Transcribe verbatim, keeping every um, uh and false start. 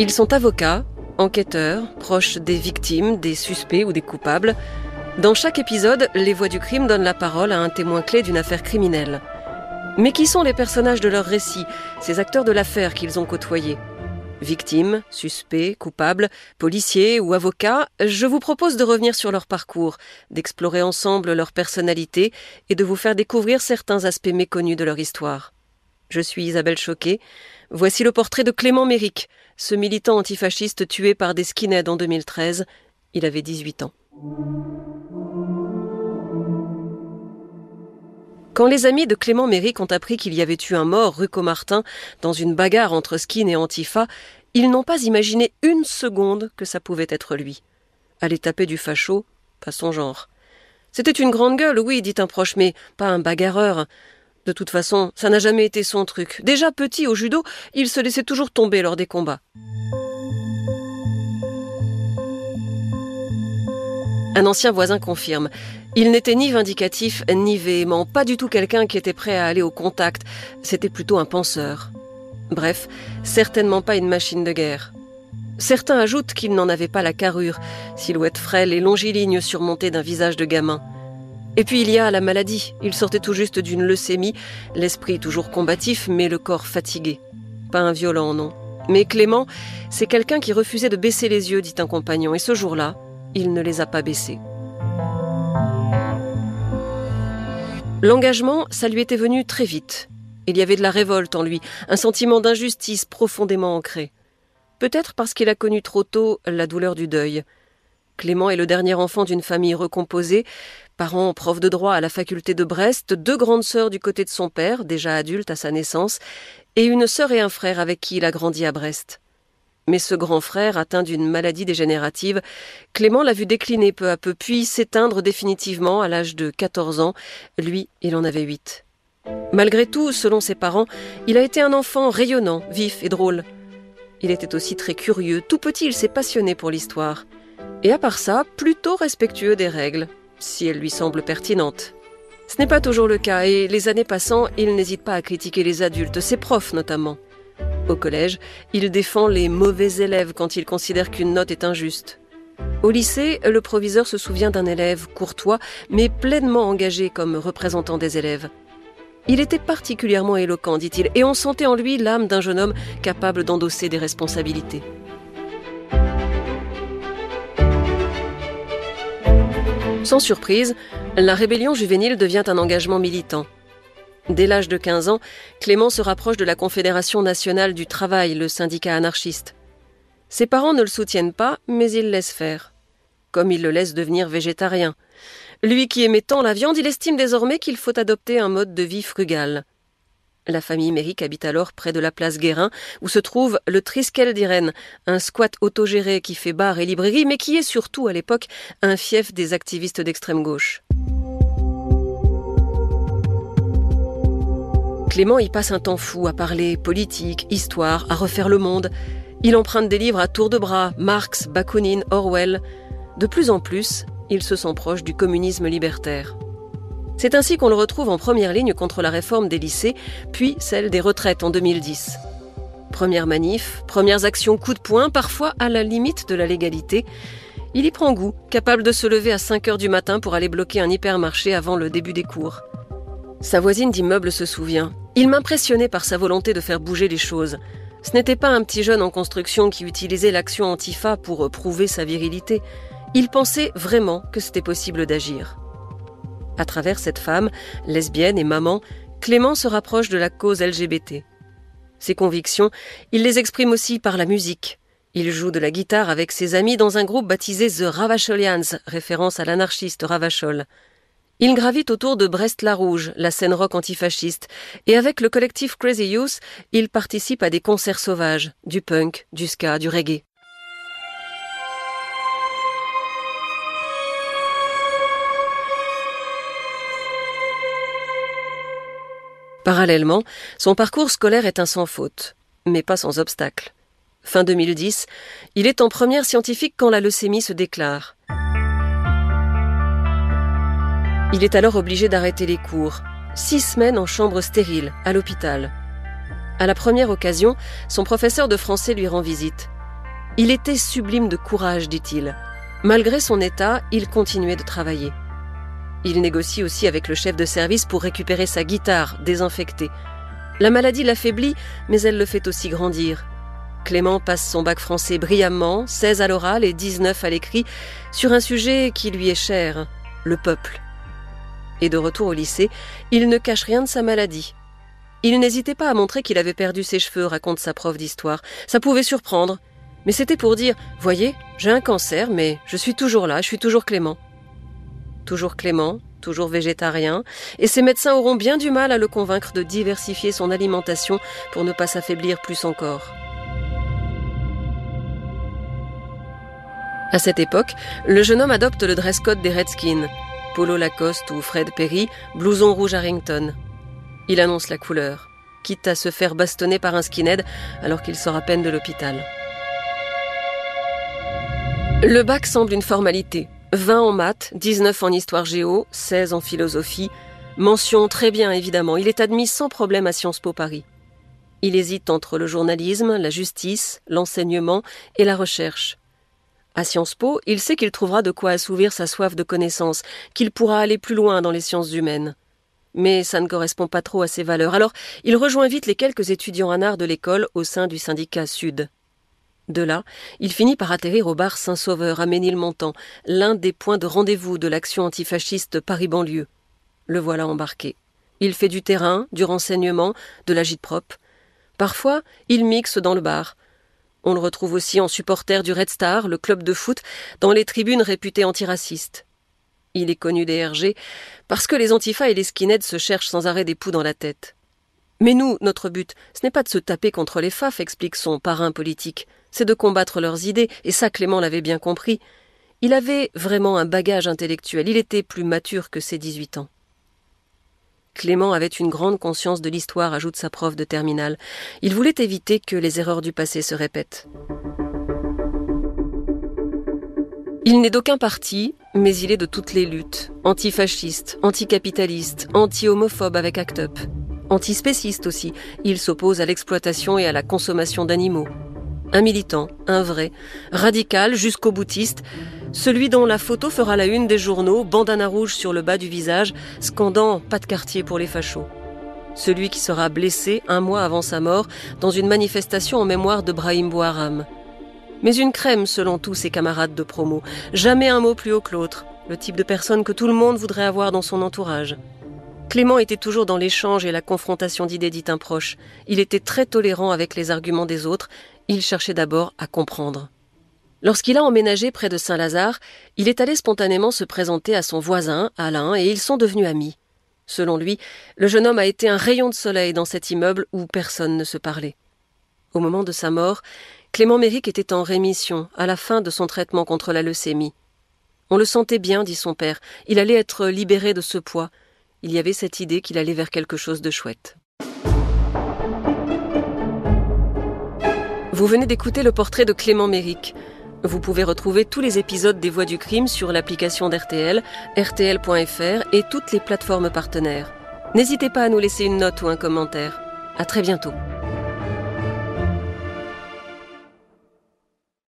Ils sont avocats, enquêteurs, proches des victimes, des suspects ou des coupables. Dans chaque épisode, les Voix du Crime donnent la parole à un témoin clé d'une affaire criminelle. Mais qui sont les personnages de leur récit, ces acteurs de l'affaire qu'ils ont côtoyés ? Victimes, suspects, coupables, policiers ou avocats, je vous propose de revenir sur leur parcours, d'explorer ensemble leur personnalité et de vous faire découvrir certains aspects méconnus de leur histoire. Je suis Isabelle Choquet. Voici le portrait de Clément Méric, ce militant antifasciste tué par des skinheads en deux mille treize. Il avait dix-huit ans. Quand les amis de Clément Méric ont appris qu'il y avait eu un mort rue Caumartin dans une bagarre entre Skin et Antifa, ils n'ont pas imaginé une seconde que ça pouvait être lui. Aller taper du facho, pas son genre. C'était une grande gueule, oui, dit un proche, mais pas un bagarreur. De toute façon, ça n'a jamais été son truc. Déjà petit au judo, il se laissait toujours tomber lors des combats. Un ancien voisin confirme. Il n'était ni vindicatif, ni véhément, pas du tout quelqu'un qui était prêt à aller au contact. C'était plutôt un penseur. Bref, certainement pas une machine de guerre. Certains ajoutent qu'il n'en avait pas la carrure, silhouette frêle et longiligne surmontée d'un visage de gamin. Et puis il y a la maladie. Il sortait tout juste d'une leucémie, l'esprit toujours combatif, mais le corps fatigué. Pas un violent, non. Mais Clément, c'est quelqu'un qui refusait de baisser les yeux, dit un compagnon, et ce jour-là, il ne les a pas baissés. L'engagement, ça lui était venu très vite. Il y avait de la révolte en lui, un sentiment d'injustice profondément ancré. Peut-être parce qu'il a connu trop tôt la douleur du deuil. Clément est le dernier enfant d'une famille recomposée, parents profs de droit à la faculté de Brest, deux grandes sœurs du côté de son père, déjà adulte à sa naissance, et une sœur et un frère avec qui il a grandi à Brest. Mais ce grand frère, atteint d'une maladie dégénérative, Clément l'a vu décliner peu à peu, puis s'éteindre définitivement à l'âge de quatorze ans. Lui, il en avait huit. Malgré tout, selon ses parents, il a été un enfant rayonnant, vif et drôle. Il était aussi très curieux. Tout petit, il s'est passionné pour l'histoire. Et à part ça, plutôt respectueux des règles, si elles lui semblent pertinentes. Ce n'est pas toujours le cas, et les années passant, il n'hésite pas à critiquer les adultes, ses profs notamment. Au collège, il défend les mauvais élèves quand il considère qu'une note est injuste. Au lycée, le proviseur se souvient d'un élève courtois, mais pleinement engagé comme représentant des élèves. Il était particulièrement éloquent, dit-il, et on sentait en lui l'âme d'un jeune homme capable d'endosser des responsabilités. Sans surprise, la rébellion juvénile devient un engagement militant. Dès l'âge de quinze ans, Clément se rapproche de la Confédération nationale du travail, le syndicat anarchiste. Ses parents ne le soutiennent pas, mais ils laissent faire. Comme ils le laissent devenir végétarien. Lui qui aimait tant la viande, il estime désormais qu'il faut adopter un mode de vie frugal. La famille Méric habite alors près de la place Guérin, où se trouve le Triskel d'Irène, un squat autogéré qui fait bar et librairie, mais qui est surtout à l'époque un fief des activistes d'extrême gauche. Clément y passe un temps fou à parler politique, histoire, à refaire le monde. Il emprunte des livres à tour de bras, Marx, Bakounine, Orwell. De plus en plus, il se sent proche du communisme libertaire. C'est ainsi qu'on le retrouve en première ligne contre la réforme des lycées, puis celle des retraites en deux mille dix. Première manif, premières actions coup de poing, parfois à la limite de la légalité. Il y prend goût, capable de se lever à cinq heures du matin pour aller bloquer un hypermarché avant le début des cours. Sa voisine d'immeuble se souvient. Il m'impressionnait par sa volonté de faire bouger les choses. Ce n'était pas un petit jeune en construction qui utilisait l'action Antifa pour prouver sa virilité. Il pensait vraiment que c'était possible d'agir. À travers cette femme, lesbienne et maman, Clément se rapproche de la cause L G B T. Ses convictions, il les exprime aussi par la musique. Il joue de la guitare avec ses amis dans un groupe baptisé The Ravacholians, référence à l'anarchiste Ravachol. Il gravite autour de Brest-la-Rouge, la scène rock antifasciste, et avec le collectif Crazy Youth, il participe à des concerts sauvages, du punk, du ska, du reggae. Parallèlement, son parcours scolaire est un sans faute, mais pas sans obstacle. Fin deux mille dix, il est en première scientifique quand la leucémie se déclare. Il est alors obligé d'arrêter les cours. Six semaines en chambre stérile, à l'hôpital. À la première occasion, son professeur de français lui rend visite. Il était sublime de courage, dit-il. Malgré son état, il continuait de travailler. Il négocie aussi avec le chef de service pour récupérer sa guitare, désinfectée. La maladie l'affaiblit, mais elle le fait aussi grandir. Clément passe son bac français brillamment, seize à l'oral et dix-neuf à l'écrit, sur un sujet qui lui est cher, le peuple. Et de retour au lycée, il ne cache rien de sa maladie. Il n'hésitait pas à montrer qu'il avait perdu ses cheveux, raconte sa prof d'histoire. Ça pouvait surprendre, mais c'était pour dire « Voyez, j'ai un cancer, mais je suis toujours là, je suis toujours Clément. » Toujours Clément, toujours végétarien, et ses médecins auront bien du mal à le convaincre de diversifier son alimentation pour ne pas s'affaiblir plus encore. À cette époque, le jeune homme adopte le dress code des Redskins, polo Lacoste ou Fred Perry, blouson rouge Harrington. Il annonce la couleur, quitte à se faire bastonner par un skinhead alors qu'il sort à peine de l'hôpital. Le bac semble une formalité. vingt en maths, dix-neuf en histoire géo, seize en philosophie. Mention très bien évidemment, il est admis sans problème à Sciences Po Paris. Il hésite entre le journalisme, la justice, l'enseignement et la recherche. À Sciences Po, il sait qu'il trouvera de quoi assouvir sa soif de connaissance, qu'il pourra aller plus loin dans les sciences humaines. Mais ça ne correspond pas trop à ses valeurs, alors il rejoint vite les quelques étudiants en art de l'école au sein du syndicat Sud. De là, il finit par atterrir au bar Saint-Sauveur à Ménilmontant, l'un des points de rendez-vous de l'action antifasciste Paris-Banlieue. Le voilà embarqué. Il fait du terrain, du renseignement, de l'agit-prop. Parfois, il mixe dans le bar. On le retrouve aussi en supporter du Red Star, le club de foot, dans les tribunes réputées antiracistes. Il est connu des R G parce que les antifas et les skinheads se cherchent sans arrêt des poux dans la tête. Mais nous, notre but, ce n'est pas de se taper contre les faf, explique son parrain politique. C'est de combattre leurs idées, et ça Clément l'avait bien compris. Il avait vraiment un bagage intellectuel, il était plus mature que ses dix-huit ans. Clément avait une grande conscience de l'histoire, ajoute sa prof de terminale. Il voulait éviter que les erreurs du passé se répètent. Il n'est d'aucun parti, mais il est de toutes les luttes. Antifasciste, anticapitaliste, anti-homophobe avec Act Up. Antispéciste aussi, il s'oppose à l'exploitation et à la consommation d'animaux. Un militant, un vrai, radical jusqu'au boutiste, celui dont la photo fera la une des journaux, bandana rouge sur le bas du visage, scandant « Pas de quartier pour les fachos ». Celui qui sera blessé un mois avant sa mort dans une manifestation en mémoire de Brahim Bouarame. Mais une crème selon tous ses camarades de promo, jamais un mot plus haut que l'autre, le type de personne que tout le monde voudrait avoir dans son entourage. Clément était toujours dans l'échange et la confrontation d'idées dites improches. Il était très tolérant avec les arguments des autres, il cherchait d'abord à comprendre. Lorsqu'il a emménagé près de Saint-Lazare, il est allé spontanément se présenter à son voisin, Alain, et ils sont devenus amis. Selon lui, le jeune homme a été un rayon de soleil dans cet immeuble où personne ne se parlait. Au moment de sa mort, Clément Méric était en rémission, à la fin de son traitement contre la leucémie. On le sentait bien, dit son père, il allait être libéré de ce poids. Il y avait cette idée qu'il allait vers quelque chose de chouette. Vous venez d'écouter le portrait de Clément Méric. Vous pouvez retrouver tous les épisodes des Voix du Crime sur l'application d'R T L, R T L point F R et toutes les plateformes partenaires. N'hésitez pas à nous laisser une note ou un commentaire. À très bientôt.